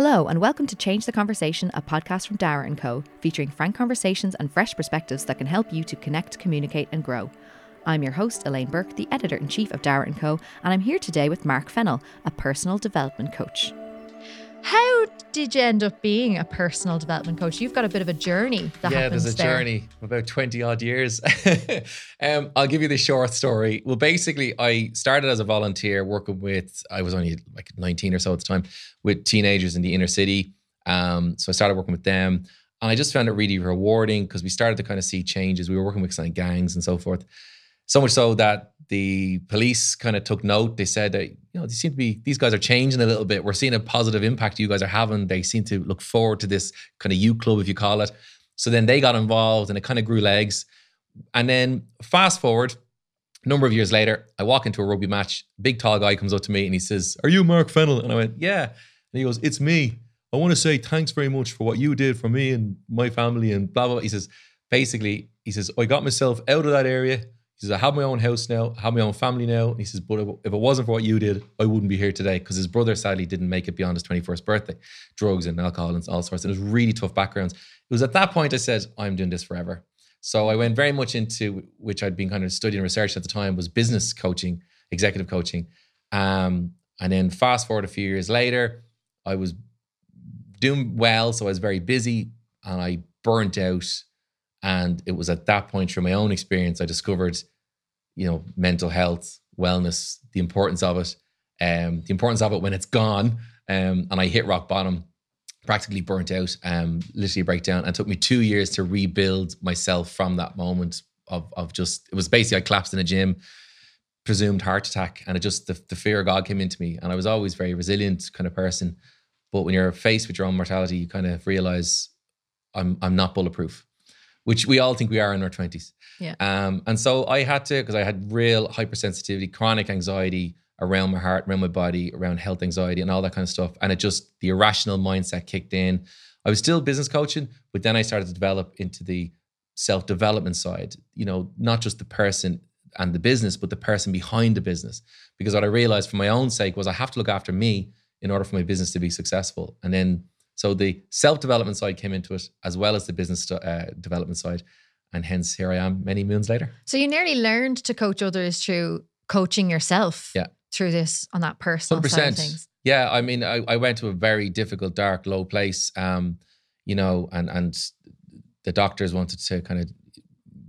Hello and welcome to Change the Conversation, a podcast from Dara & Co, featuring frank conversations and fresh perspectives that can help you to connect, communicate and grow. I'm your host, Elaine Burke, the Editor-in-Chief of Dara & Co, and I'm here today with Mark Fennell, a personal development coach. How did you end up being a personal development coach? You've got a bit of a journey that happens there. Yeah, there's a journey of about 20 odd years. I'll give you the short story. Well, basically, I started as a volunteer working with, I was only like 19 or so at the time, with teenagers in the inner city. So I started working with them. And I just found it really rewarding because we started to kind of see changes. We were working with some gangs and so forth. So much so that the police kind of took note. They said that, they seem to be, these guys are changing a little bit. We're seeing a positive impact you guys are having. They seem to look forward to this kind of youth club, if you call it. So then they got involved and it kind of grew legs. And then fast forward, a number of years later, I walk into a rugby match. Big tall guy comes up to me and he says, "Are you Mark Fennell?" And I went, "Yeah." And he goes, "It's me. I want to say thanks very much for what you did for me and my family and blah, blah, blah." He says, basically, he says, "I got myself out of that area. He says, I have my own house now, I have my own family now." And he says, "But if it wasn't for what you did, I wouldn't be here today." Because his brother sadly didn't make it beyond his 21st birthday. Drugs and alcohol and all sorts. And it was really tough backgrounds. It was at that point I said, I'm doing this forever. So I went very much into, which I'd been kind of studying research at the time, was business coaching, executive coaching. And then fast forward a few years later, I was doing well. So I was very busy and I burnt out. And it was at that point, through my own experience, I discovered, mental health, wellness, the importance of it when it's gone. And I hit rock bottom, practically burnt out, literally breakdown. And it took me 2 years to rebuild myself from that moment of just, it was basically, I collapsed in a gym, presumed heart attack. And it just, the fear of God came into me. And I was always very resilient kind of person. But when you're faced with your own mortality, you kind of realize I'm not bulletproof, which we all think we are in our 20s. Yeah. And so I had to, because I had real hypersensitivity, chronic anxiety around my heart, around my body, around health anxiety and all that kind of stuff. And it just, the irrational mindset kicked in. I was still business coaching, but then I started to develop into the self-development side, not just the person and the business, but the person behind the business. Because what I realized for my own sake was I have to look after me in order for my business to be successful. And then so the self-development side came into it as well as the business development side. And hence here I am many moons later. So you nearly learned to coach others through coaching yourself through this on that personal 100%. Side of things. Yeah, I mean, I went to a very difficult, dark, low place, and the doctors wanted to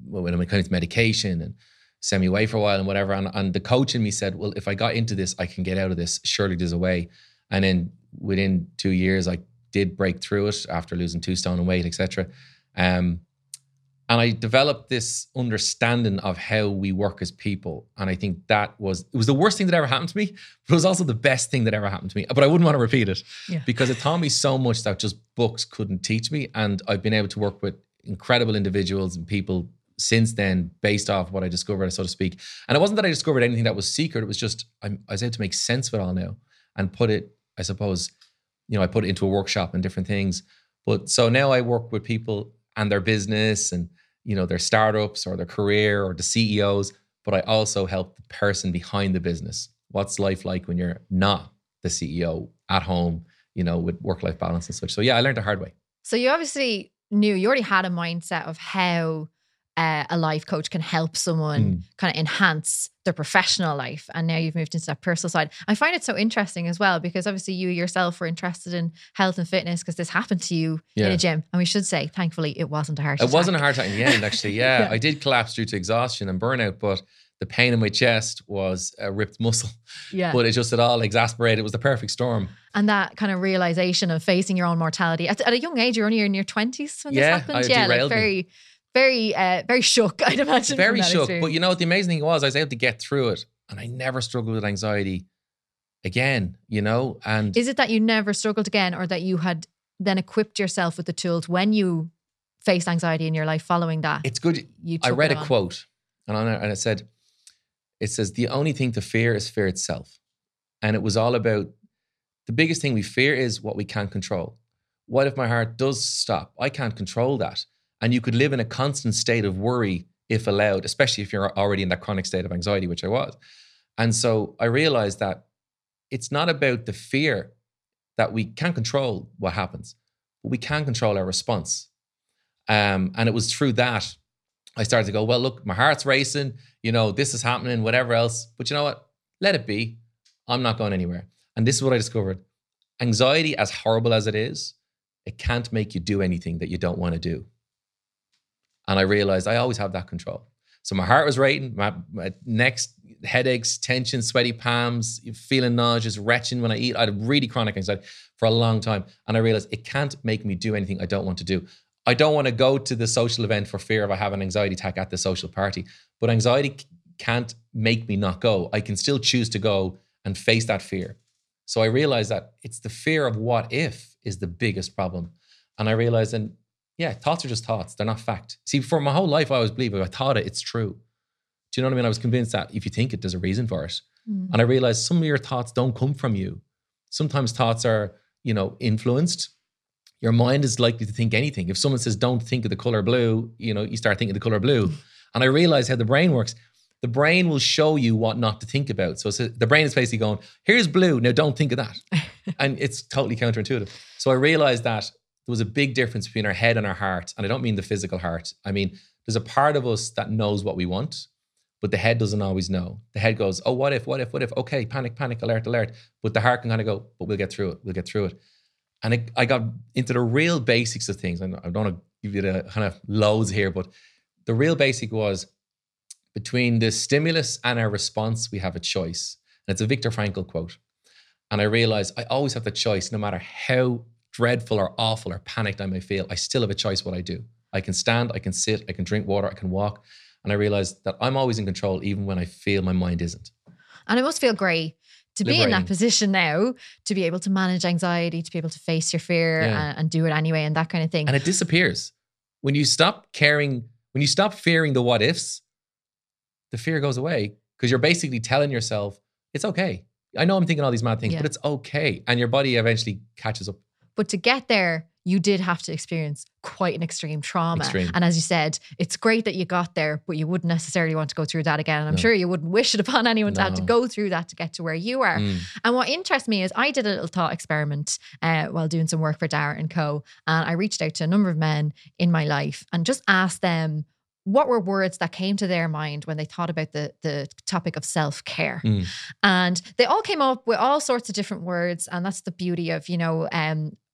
when I came to medication and send me away for a while and whatever. And the coach in me said, well, if I got into this, I can get out of this. Surely there's a way. And then within 2 years, I did break through it after losing 2 stone in weight, etc. And I developed this understanding of how we work as people. And I think it was the worst thing that ever happened to me, but it was also the best thing that ever happened to me. But I wouldn't want to repeat it because it taught me so much that just books couldn't teach me. And I've been able to work with incredible individuals and people since then based off what I discovered, so to speak. And it wasn't that I discovered anything that was secret. It was just, I was able to make sense of it all now and put it, I suppose, I put it into a workshop and different things. But so now I work with people and their business and, their startups or their career or the CEOs, but I also help the person behind the business. What's life like when you're not the CEO at home, with work-life balance and such. So I learned the hard way. So you obviously knew, you already had a mindset of how a life coach can help someone kind of enhance their professional life. And now you've moved into that personal side. I find it so interesting as well, because obviously you yourself were interested in health and fitness because this happened to you in a gym. And we should say, thankfully, it wasn't a heart attack. It wasn't a heart attack in the end, actually. Yeah, I did collapse due to exhaustion and burnout, but the pain in my chest was a ripped muscle. Yeah. But it just at all exasperated. It was the perfect storm. And that kind of realization of facing your own mortality. At a young age, you're only in your 20s when this happened. Very shook, I'd imagine. Very shook. Experience. But the amazing thing was I was able to get through it and I never struggled with anxiety again, and. Is it that you never struggled again or that you had then equipped yourself with the tools when you faced anxiety in your life following that? It's good. I read a quote and it says, the only thing to fear is fear itself. And it was all about the biggest thing we fear is what we can't control. What if my heart does stop? I can't control that. And you could live in a constant state of worry if allowed, especially if you're already in that chronic state of anxiety, which I was. And so I realized that it's not about the fear that we can't control what happens, but we can control our response. And it was through that I started to go, well, look, my heart's racing, you know, this is happening, whatever else, but you know what? Let it be. I'm not going anywhere. And this is what I discovered. Anxiety, as horrible as it is, it can't make you do anything that you don't want to do. And I realized I always have that control. So my heart was rating, my next headaches, tension, sweaty palms, feeling nauseous, retching when I eat. I had really chronic anxiety for a long time. And I realized it can't make me do anything I don't want to do. I don't want to go to the social event for fear of I have an anxiety attack at the social party. But anxiety can't make me not go. I can still choose to go and face that fear. So I realized that it's the fear of what if is the biggest problem. And I realized, and yeah, thoughts are just thoughts. They're not fact. See, for my whole life, I always believed if I thought it, it's true. Do you know what I mean? I was convinced that if you think it, there's a reason for it. Mm. And I realized some of your thoughts don't come from you. Sometimes thoughts are, you know, influenced. Your mind is likely to think anything. If someone says, don't think of the color blue, you know, you start thinking of the color blue. And I realized how the brain works. The brain will show you what not to think about. So the brain is basically going, here's blue, now don't think of that. And it's totally counterintuitive. So I realized that there was a big difference between our head and our heart. And I don't mean the physical heart. I mean, there's a part of us that knows what we want, but the head doesn't always know. The head goes, oh, what if, what if, what if? Okay, panic, panic, alert, alert. But the heart can kind of go, but we'll get through it, we'll get through it. And I got into the real basics of things. And I don't want to give you the kind of loads here, but the real basic was, between the stimulus and our response, we have a choice. And it's a Viktor Frankl quote. And I realized I always have the choice, no matter how dreadful or awful or panicked I may feel, I still have a choice what I do. I can stand, I can sit, I can drink water, I can walk. And I realized that I'm always in control, even when I feel my mind isn't. And it must feel great to be in that position now, to be able to manage anxiety, to be able to face your fear and do it anyway and that kind of thing. And it disappears. When you stop caring, when you stop fearing the what ifs, the fear goes away because you're basically telling yourself, it's okay. I know I'm thinking all these mad things, but it's okay. And your body eventually catches up. But to get there, you did have to experience quite an extreme trauma. And as you said, it's great that you got there, but you wouldn't necessarily want to go through that again. And I'm sure you wouldn't wish it upon anyone to have to go through that to get to where you are. Mm. And what interests me is I did a little thought experiment while doing some work for Dara & Co. And I reached out to a number of men in my life and just asked them, what were words that came to their mind when they thought about the topic of self-care? Mm. And they all came up with all sorts of different words. And that's the beauty of, you know,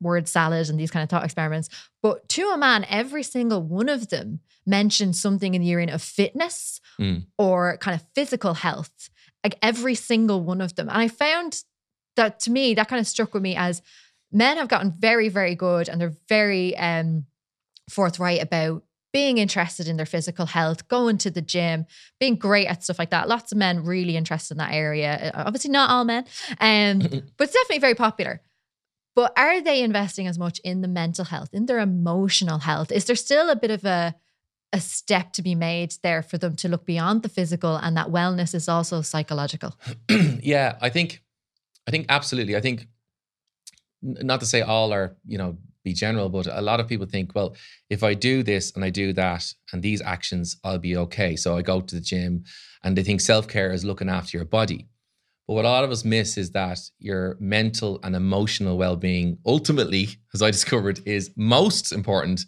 word salad and these kind of thought experiments. But to a man, every single one of them mentioned something in the arena of fitness or kind of physical health, like every single one of them. And I found that, to me, that kind of struck with me as men have gotten very, very good and they're very forthright about being interested in their physical health, going to the gym, being great at stuff like that. Lots of men really interested in that area. Obviously not all men, but it's definitely very popular. But are they investing as much in the mental health, in their emotional health? Is there still a bit of a step to be made there for them to look beyond the physical and that wellness is also psychological? Yeah, I think absolutely. I think, not to say all are, you know, be general, but a lot of people think, well, if I do this and I do that and these actions, I'll be okay. So I go to the gym, and they think self-care is looking after your body. But what a lot of us miss is that your mental and emotional well-being ultimately, as I discovered, is most important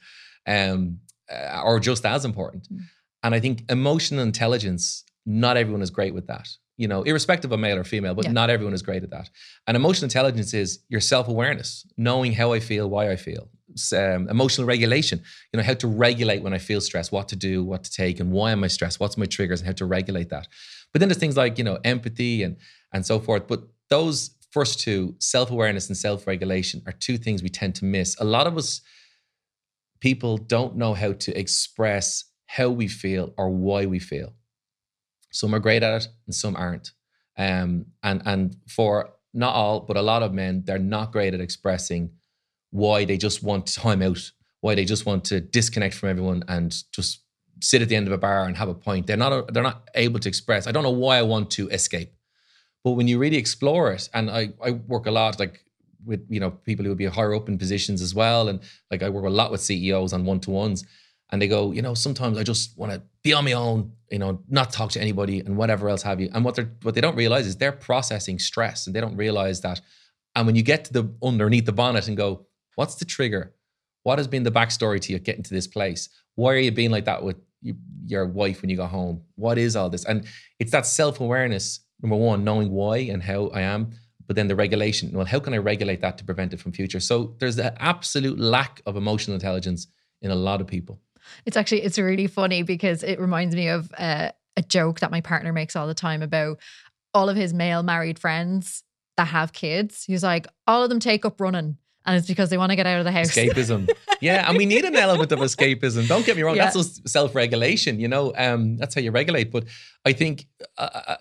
or just as important. Mm. And I think emotional intelligence, not everyone is great with that, you know, irrespective of male or female, but not everyone is great at that. And emotional intelligence is your self-awareness, knowing how I feel, why I feel. Emotional regulation, you know, how to regulate when I feel stressed, what to do, what to take, and why am I stressed, what's my triggers and how to regulate that. But then there's things like, you know, empathy and so forth. But those first two, self-awareness and self-regulation, are two things we tend to miss. A lot of us people don't know how to express how we feel or why we feel. Some are great at it and some aren't. And for not all, but a lot of men, they're not great at expressing why they just want time out, why they just want to disconnect from everyone and just sit at the end of a bar and have a pint. They're not able to express, I don't know why I want to escape. But when you really explore it, and I work a lot like with, you know, people who would be higher up in positions as well. And like I work a lot with CEOs on one-to-ones. And they go, you know, sometimes I just want to be on my own, you know, not talk to anybody and whatever else have you. And what they don't realize is they're processing stress, and they don't realize that And when you get to the underneath the bonnet and go, what's the trigger? What has been the backstory to you getting to this place? Why are you being like that with your wife when you go home? What is all this? And it's that self-awareness, number one, knowing why and how I am, but then the regulation. Well, how can I regulate that to prevent it from future? So there's an absolute lack of emotional intelligence in a lot of people. It's really funny because it reminds me of a joke that my partner makes all the time about all of his male married friends that have kids. He's like, all of them take up running. And it's because they want to get out of the house. Escapism. Yeah. And we need an element of escapism. Don't get me wrong. Yeah. That's self-regulation, you know, that's how you regulate. But I think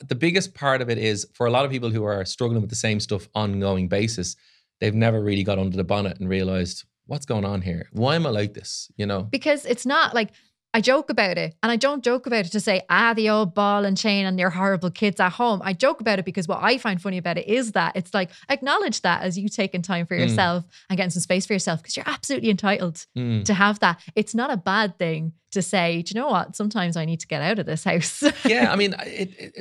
the biggest part of it is for a lot of people who are struggling with the same stuff on an ongoing basis, they've never really got under the bonnet and realized what's going on here. Why am I like this? You know, because it's not like I joke about it, and I don't joke about it to say, the old ball and chain and your horrible kids at home. I joke about it because what I find funny about it is that it's like, acknowledge that as you taking time for yourself and getting some space for yourself, because you're absolutely entitled to have that. It's not a bad thing to say, do you know what? Sometimes I need to get out of this house. Yeah. I mean,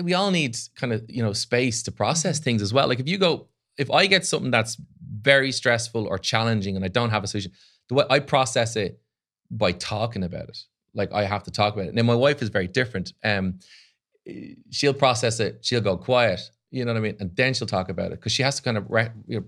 we all need kind of, you know, space to process things as well. Like if I get something that's very stressful or challenging and I don't have a solution, the way I process it by talking about it. Like I have to talk about it. Now my wife is very different. She'll process it. She'll go quiet. You know what I mean? And then she'll talk about it because she has to kind of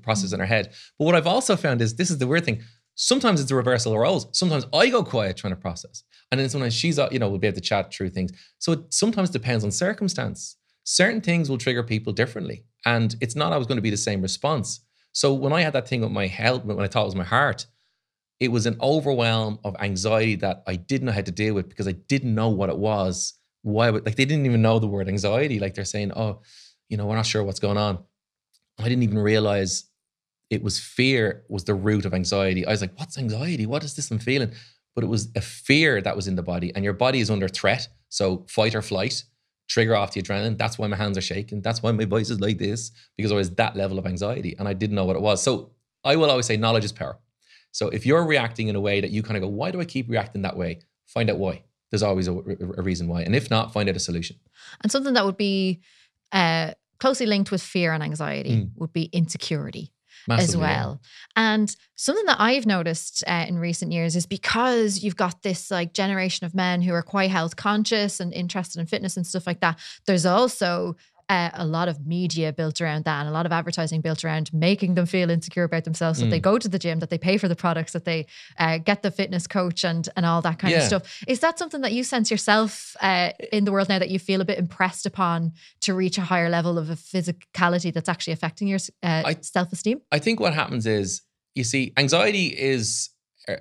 process in her head. But what I've also found is, this is the weird thing. Sometimes it's the reversal of roles. Sometimes I go quiet trying to process. And then sometimes she's, you know, we'll be able to chat through things. So it sometimes depends on circumstance. Certain things will trigger people differently. And it's not always going to be the same response. So when I had that thing with my health, when I thought it was my heart, it was an overwhelm of anxiety that I didn't know how to deal with because I didn't know what it was. Why? Like they didn't even know the word anxiety. Like they're saying, oh, you know, we're not sure what's going on. I didn't even realize it was fear was the root of anxiety. I was like, what's anxiety? What is this I'm feeling? But it was a fear that was in the body, and your body is under threat. So fight or flight, trigger off the adrenaline. That's why my hands are shaking. That's why my voice is like this, because I was that level of anxiety and I didn't know what it was. So I will always say knowledge is power. So if you're reacting in a way that you kind of go, why do I keep reacting that way? Find out why. There's always a reason why. And if not, find out a solution. And something that would be closely linked with fear and anxiety would be insecurity. Massively, as well. Yeah. And something that I've noticed in recent years is because you've got this like generation of men who are quite health conscious and interested in fitness and stuff like that. There's also a lot of media built around that and a lot of advertising built around making them feel insecure about themselves, that they go to the gym, that they pay for the products, that they get the fitness coach and all that kind of stuff. Is that something that you sense yourself in the world now, that you feel a bit impressed upon to reach a higher level of a physicality that's actually affecting your self-esteem? I think what happens is, you see, anxiety is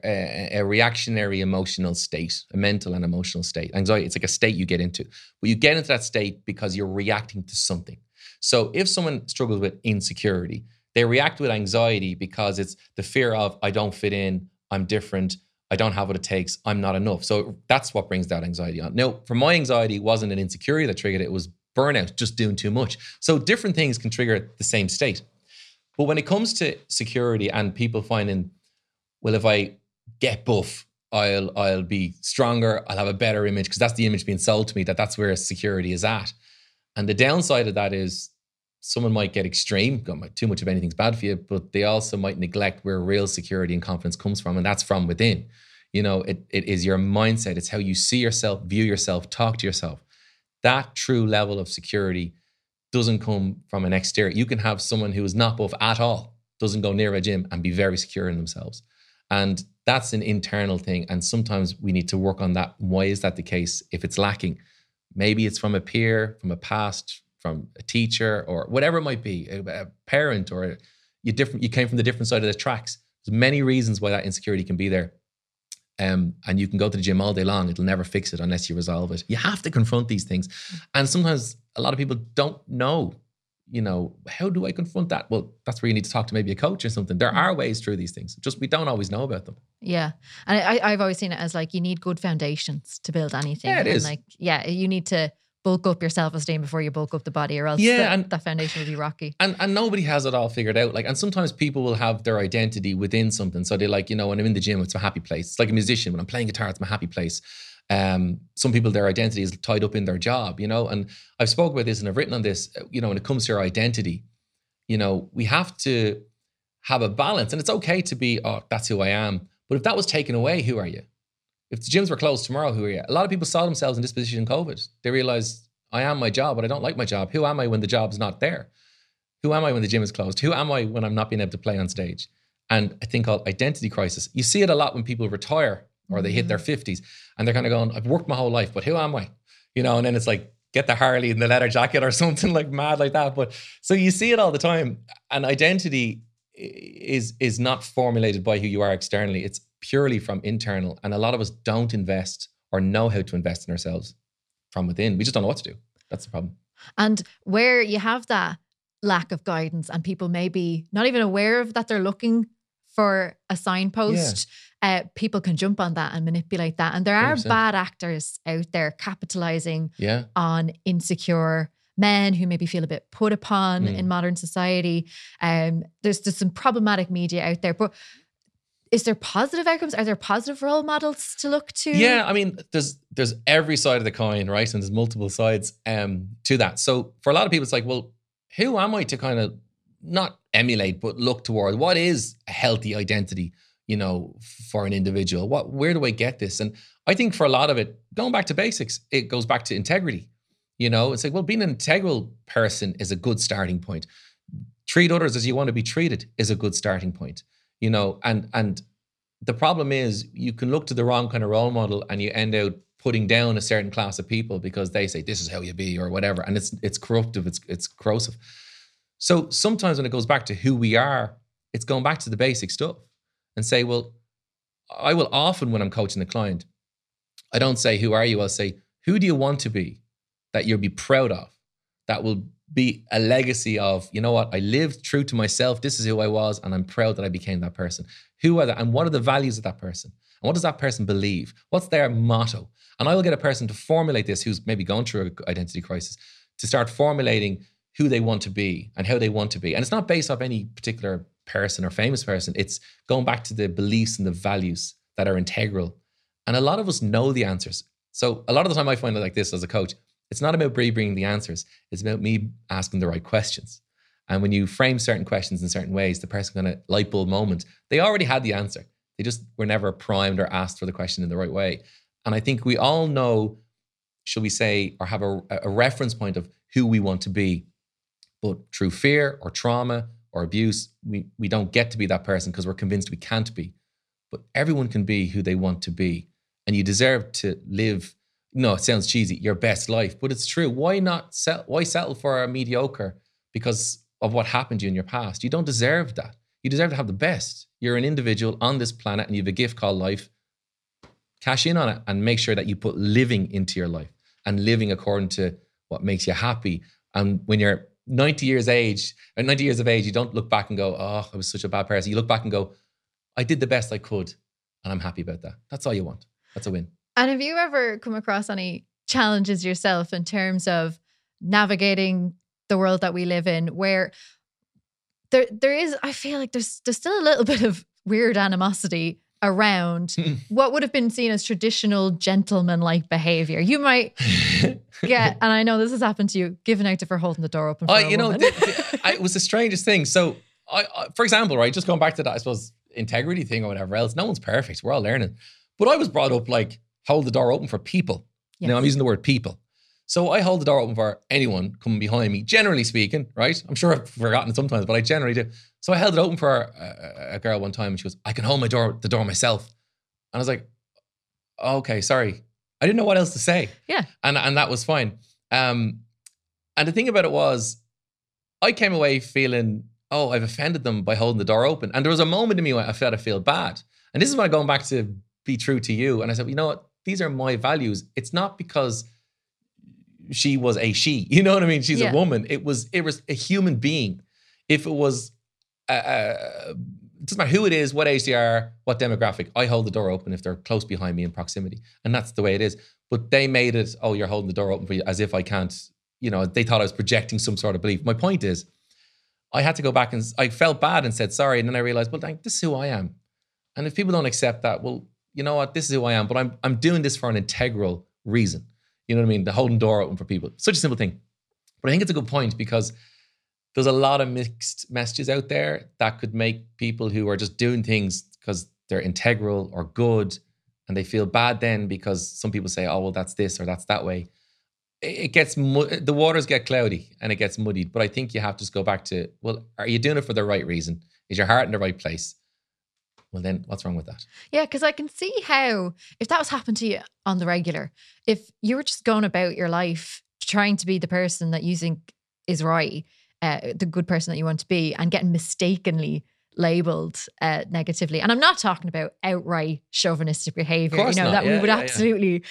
a reactionary emotional state, a mental and emotional state. Anxiety, it's like a state you get into. But you get into that state because you're reacting to something. So if someone struggles with insecurity, they react with anxiety because it's the fear of, I don't fit in, I'm different, I don't have what it takes, I'm not enough. So that's what brings that anxiety on. Now, for my anxiety, it wasn't an insecurity that triggered it. It was burnout, just doing too much. So different things can trigger the same state. But when it comes to security and people finding, well, if I get buff, I'll be stronger, I'll have a better image, because that's the image being sold to me, that's where security is at. And the downside of that is someone might get extreme, too much of anything's bad for you, but they also might neglect where real security and confidence comes from, and that's from within. You know, it is your mindset, it's how you see yourself, view yourself, talk to yourself. That true level of security doesn't come from an exterior. You can have someone who is not buff at all, doesn't go near a gym, and be very secure in themselves. And that's an internal thing. And sometimes we need to work on that. Why is that the case? If it's lacking, maybe it's from a peer, from a past, from a teacher, or whatever it might be, a parent, or you came from the different side of the tracks. There's many reasons why that insecurity can be there. And you can go to the gym all day long. It'll never fix it unless you resolve it. You have to confront these things. And sometimes a lot of people don't know, you know, how do I confront that? Well, that's where you need to talk to maybe a coach or something. There are ways through these things. Just we don't always know about them. Yeah. And I've always seen it as like, you need good foundations to build anything. Yeah, it is. Like, yeah, you need to bulk up your self-esteem before you bulk up the body, or else that foundation will be rocky. And nobody has it all figured out. Like, and sometimes people will have their identity within something. So they're like, you know, when I'm in the gym, it's my happy place. It's like a musician, when I'm playing guitar, it's my happy place. Some people, their identity is tied up in their job, you know, and I've spoken about this and I've written on this, you know, when it comes to your identity, You know, we have to have a balance, and it's okay to be, oh, that's who I am. But if that was taken away, who are you? If the gyms were closed tomorrow, who are you? A lot of people saw themselves in this position in COVID. They realized, I am my job, but I don't like my job. Who am I when the job's not there? Who am I when the gym is closed? Who am I when I'm not being able to play on stage? And a thing called identity crisis. You see it a lot when people retire or they hit their 50s and they're kind of going, I've worked my whole life, but who am I? You know, and then it's like, get the Harley and the leather jacket or something like mad like that. But so you see it all the time. And identity is not formulated by who you are externally. It's purely from internal. And a lot of us don't invest or know how to invest in ourselves from within. We just don't know what to do. That's the problem. And where you have that lack of guidance and people maybe not even aware of that they're looking for a signpost, people can jump on that and manipulate that. And there are 100%. Bad actors out there capitalizing on insecure men who maybe feel a bit put upon in modern society. There's some problematic media out there, but is there positive outcomes? Are there positive role models to look to? Yeah, I mean, there's every side of the coin, right? And there's multiple sides to that. So for a lot of people, it's like, well, who am I to kind of not emulate, but look toward? What is a healthy identity, you know, for an individual? Where do I get this? And I think for a lot of it, going back to basics, it goes back to integrity. You know, it's like, well, being an integral person is a good starting point. Treat others as you want to be treated is a good starting point. You know, and the problem is you can look to the wrong kind of role model and you end out putting down a certain class of people because they say, this is how you be or whatever. And it's corruptive, it's corrosive. So sometimes when it goes back to who we are, it's going back to the basic stuff and say, well, I will often, when I'm coaching a client, I don't say, who are you? I'll say, who do you want to be that you'll be proud of? That will be a legacy of, you know what, I lived true to myself. This is who I was. And I'm proud that I became that person. Who are they? And what are the values of that person? And what does that person believe? What's their motto? And I will get a person to formulate this who's maybe gone through an identity crisis to start formulating who they want to be and how they want to be. And it's not based off any particular person or famous person. It's going back to the beliefs and the values that are integral. And a lot of us know the answers. So a lot of the time I find it like this as a coach, it's not about me bringing the answers. It's about me asking the right questions. And when you frame certain questions in certain ways, the person going to light bulb moment, they already had the answer. They just were never primed or asked for the question in the right way. And I think we all know, shall we say, or have a reference point of who we want to be. But through fear or trauma or abuse, we don't get to be that person because we're convinced we can't be. But everyone can be who they want to be. And you deserve to live, no, it sounds cheesy, your best life, but it's true. Why not settle? Why settle for a mediocre because of what happened to you in your past? You don't deserve that. You deserve to have the best. You're an individual on this planet and you have a gift called life. Cash in on it and make sure that you put living into your life and living according to what makes you happy. And when you're 90 years of age, you don't look back and go, oh, I was such a bad person. You look back and go, I did the best I could and I'm happy about that. That's all you want. That's a win. And have you ever come across any challenges yourself in terms of navigating the world that we live in, where there is, I feel like there's still a little bit of weird animosity around what would have been seen as traditional gentleman-like behavior. You might get, and I know this has happened to you, given out for holding the door open for a woman. It was the strangest thing. So, I, for example, right, just going back to that, I suppose, integrity thing or whatever else, no one's perfect. We're all learning. But I was brought up like, hold the door open for people. Yes. Now I'm using the word people. So I hold the door open for anyone coming behind me, generally speaking, right? I'm sure I've forgotten it sometimes, but I generally do. So I held it open for a girl one time and she goes, I can hold the door myself. And I was like, okay, sorry. I didn't know what else to say. Yeah. And that was fine. And the thing about it was, I came away feeling, oh, I've offended them by holding the door open. And there was a moment in me where I feel bad. And this is when I'm going back to be true to you. And I said, well, you know what? These are my values. It's not because she was a she, you know what I mean? She's a woman. It was a human being. If it was, it doesn't matter who it is, what age they are, what demographic, I hold the door open if they're close behind me in proximity. And that's the way it is. But they made it, oh, you're holding the door open for you as if I can't, you know, they thought I was projecting some sort of belief. My point is, I had to go back and I felt bad and said, sorry. And then I realized, well, dang, this is who I am. And if people don't accept that, well, you know what, this is who I am, but I'm doing this for an integral reason. You know what I mean? The holding door open for people. Such a simple thing. But I think it's a good point because there's a lot of mixed messages out there that could make people who are just doing things because they're integral or good, and they feel bad then because some people say, oh, well, that's this or that's that way. It gets, the waters get cloudy and it gets muddied. But I think you have to just go back to, well, are you doing it for the right reason? Is your heart in the right place? Well, then what's wrong with that? Yeah, because I can see how, if that was happening to you on the regular, if you were just going about your life trying to be the person that you think is right, the good person that you want to be, and getting mistakenly labelled negatively. And I'm not talking about outright chauvinistic behaviour, you know, not. That yeah, we would absolutely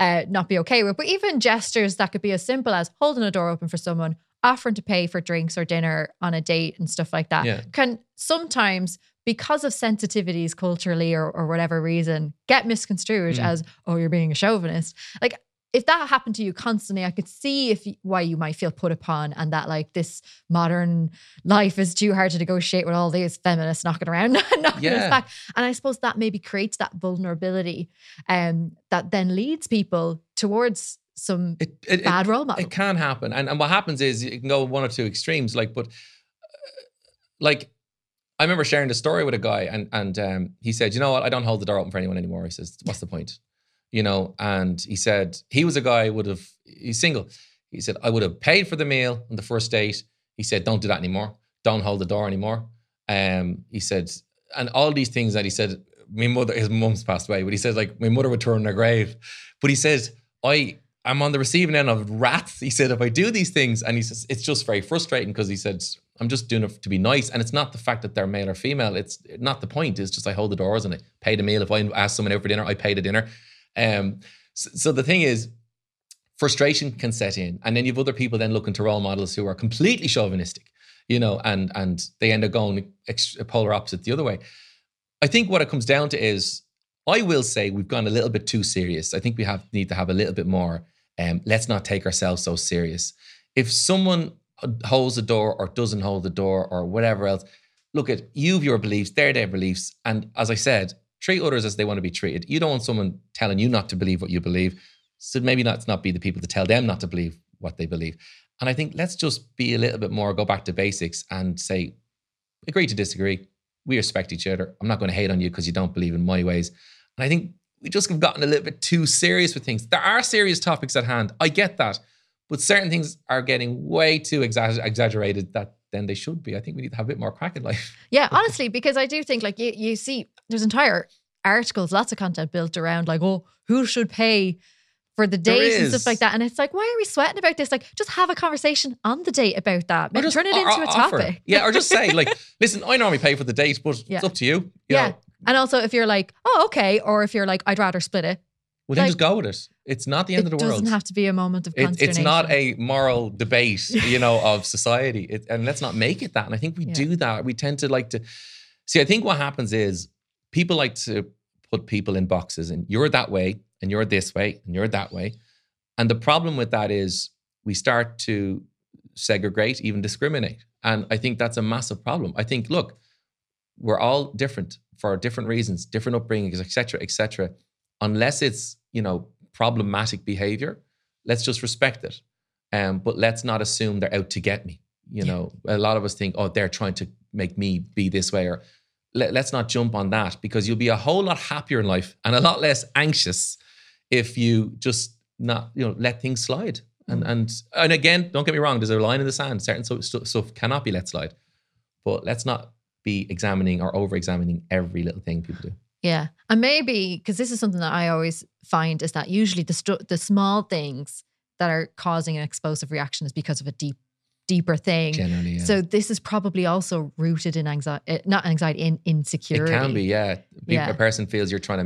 not be okay with. But even gestures that could be as simple as holding a door open for someone, offering to pay for drinks or dinner on a date and stuff like that, yeah, can sometimes, because of sensitivities culturally or whatever reason, get misconstrued as, oh, you're being a chauvinist. Like, if that happened to you constantly, I could see why you might feel put upon, and that like this modern life is too hard to negotiate with all these feminists knocking around, knocking us back. And I suppose that maybe creates that vulnerability that then leads people towards some bad role model. It can happen. And what happens is you can go one or two extremes. Like, but like, I remember sharing a story with a guy and he said, you know what, I don't hold the door open for anyone anymore. He says, what's the point? You know, and he said, he was a guy who would have, he's single. He said, I would have paid for the meal on the first date. He said, don't do that anymore. Don't hold the door anymore. He said, and all these things that he said, my mother, his mum's passed away, but he says like, my mother would turn in her grave. But he says, I'm on the receiving end of rats. He said, if I do these things, and he says, it's just very frustrating because he said, I'm just doing it to be nice. And it's not the fact that they're male or female. It's not the point. It's just I hold the doors and I pay the meal. If I ask someone out for dinner, I pay the dinner. So the thing is, frustration can set in, and then you have other people then looking to role models who are completely chauvinistic, you know, and they end up going polar opposite the other way. I think what it comes down to is, I will say we've gone a little bit too serious. I think we need to have a little bit more, let's not take ourselves so serious. If someone holds the door or doesn't hold the door or whatever else, look at you've your beliefs, they're their beliefs. And as I said, treat others as they want to be treated. You don't want someone telling you not to believe what you believe. So maybe let's not be the people to tell them not to believe what they believe. And I think let's just be a little bit more, go back to basics and say, agree to disagree. We respect each other. I'm not going to hate on you because you don't believe in my ways. And I think we just have gotten a little bit too serious with things. There are serious topics at hand. I get that. But certain things are getting way too exaggerated that then they should be. I think we need to have a bit more crack in life. Yeah, honestly, because I do think like you see there's entire articles, lots of content built around like, oh, who should pay for the dates and stuff like that. And it's like, why are we sweating about this? Like, just have a conversation on the date about that. Maybe turn it into a topic. Yeah, or just say like, listen, I normally pay for the date, but it's up to you. you know. And also if you're like, oh, okay. Or if you're like, I'd rather split it. Well, then just go with it. It's not the end of the world. It doesn't have to be a moment of consternation. It's not a moral debate, you know, of society. And let's not make it that. And I think we do that. We tend to like to... See, I think what happens is people like to put people in boxes and you're that way and you're this way and you're that way. And the problem with that is we start to segregate, even discriminate. And I think that's a massive problem. I think, look, we're all different for different reasons, different upbringings, et cetera, et cetera. Unless it's, you know, problematic behavior, let's just respect it. But let's not assume they're out to get me. You know, a lot of us think, oh, they're trying to make me be this way, or let's not jump on that, because you'll be a whole lot happier in life and a lot less anxious if you just not, you know, let things slide. And again, don't get me wrong, there's a line in the sand. Certain stuff cannot be let slide, but let's not be examining or over-examining every little thing people do. Yeah. And maybe, because this is something that I always find, is that usually the small things that are causing an explosive reaction is because of a deeper thing. Generally, yeah. So this is probably also rooted in anxiety, not anxiety, in insecurity. It can be, yeah. A person feels you're trying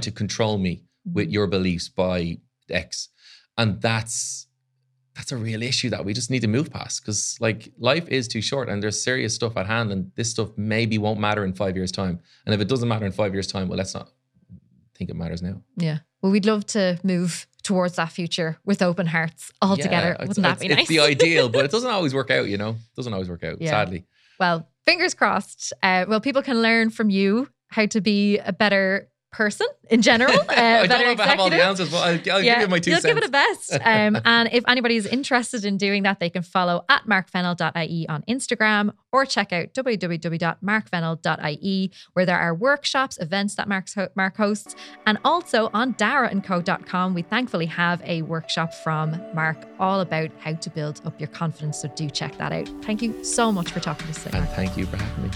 to control me with your beliefs by X. And that's a real issue that we just need to move past, because like life is too short and there's serious stuff at hand, and this stuff maybe won't matter in 5 years time. And if it doesn't matter in 5 years time, well, let's not think it matters now. Yeah. Well, we'd love to move towards that future with open hearts all together. Wouldn't that be nice? It's the ideal, but it doesn't always work out, you know, it doesn't always work out, sadly. Well, fingers crossed. Well, people can learn from you how to be a better person in general. I don't know if I have all the answers, but I'll give you my 2 cents. You'll give it a best. And if anybody's interested in doing that, they can follow at markfennell.ie on Instagram or check out www.markfennell.ie, where there are workshops, events that Mark hosts. And also on daraandco.com, we thankfully have a workshop from Mark all about how to build up your confidence. So do check that out. Thank you so much for talking to us today. Thank you for having me.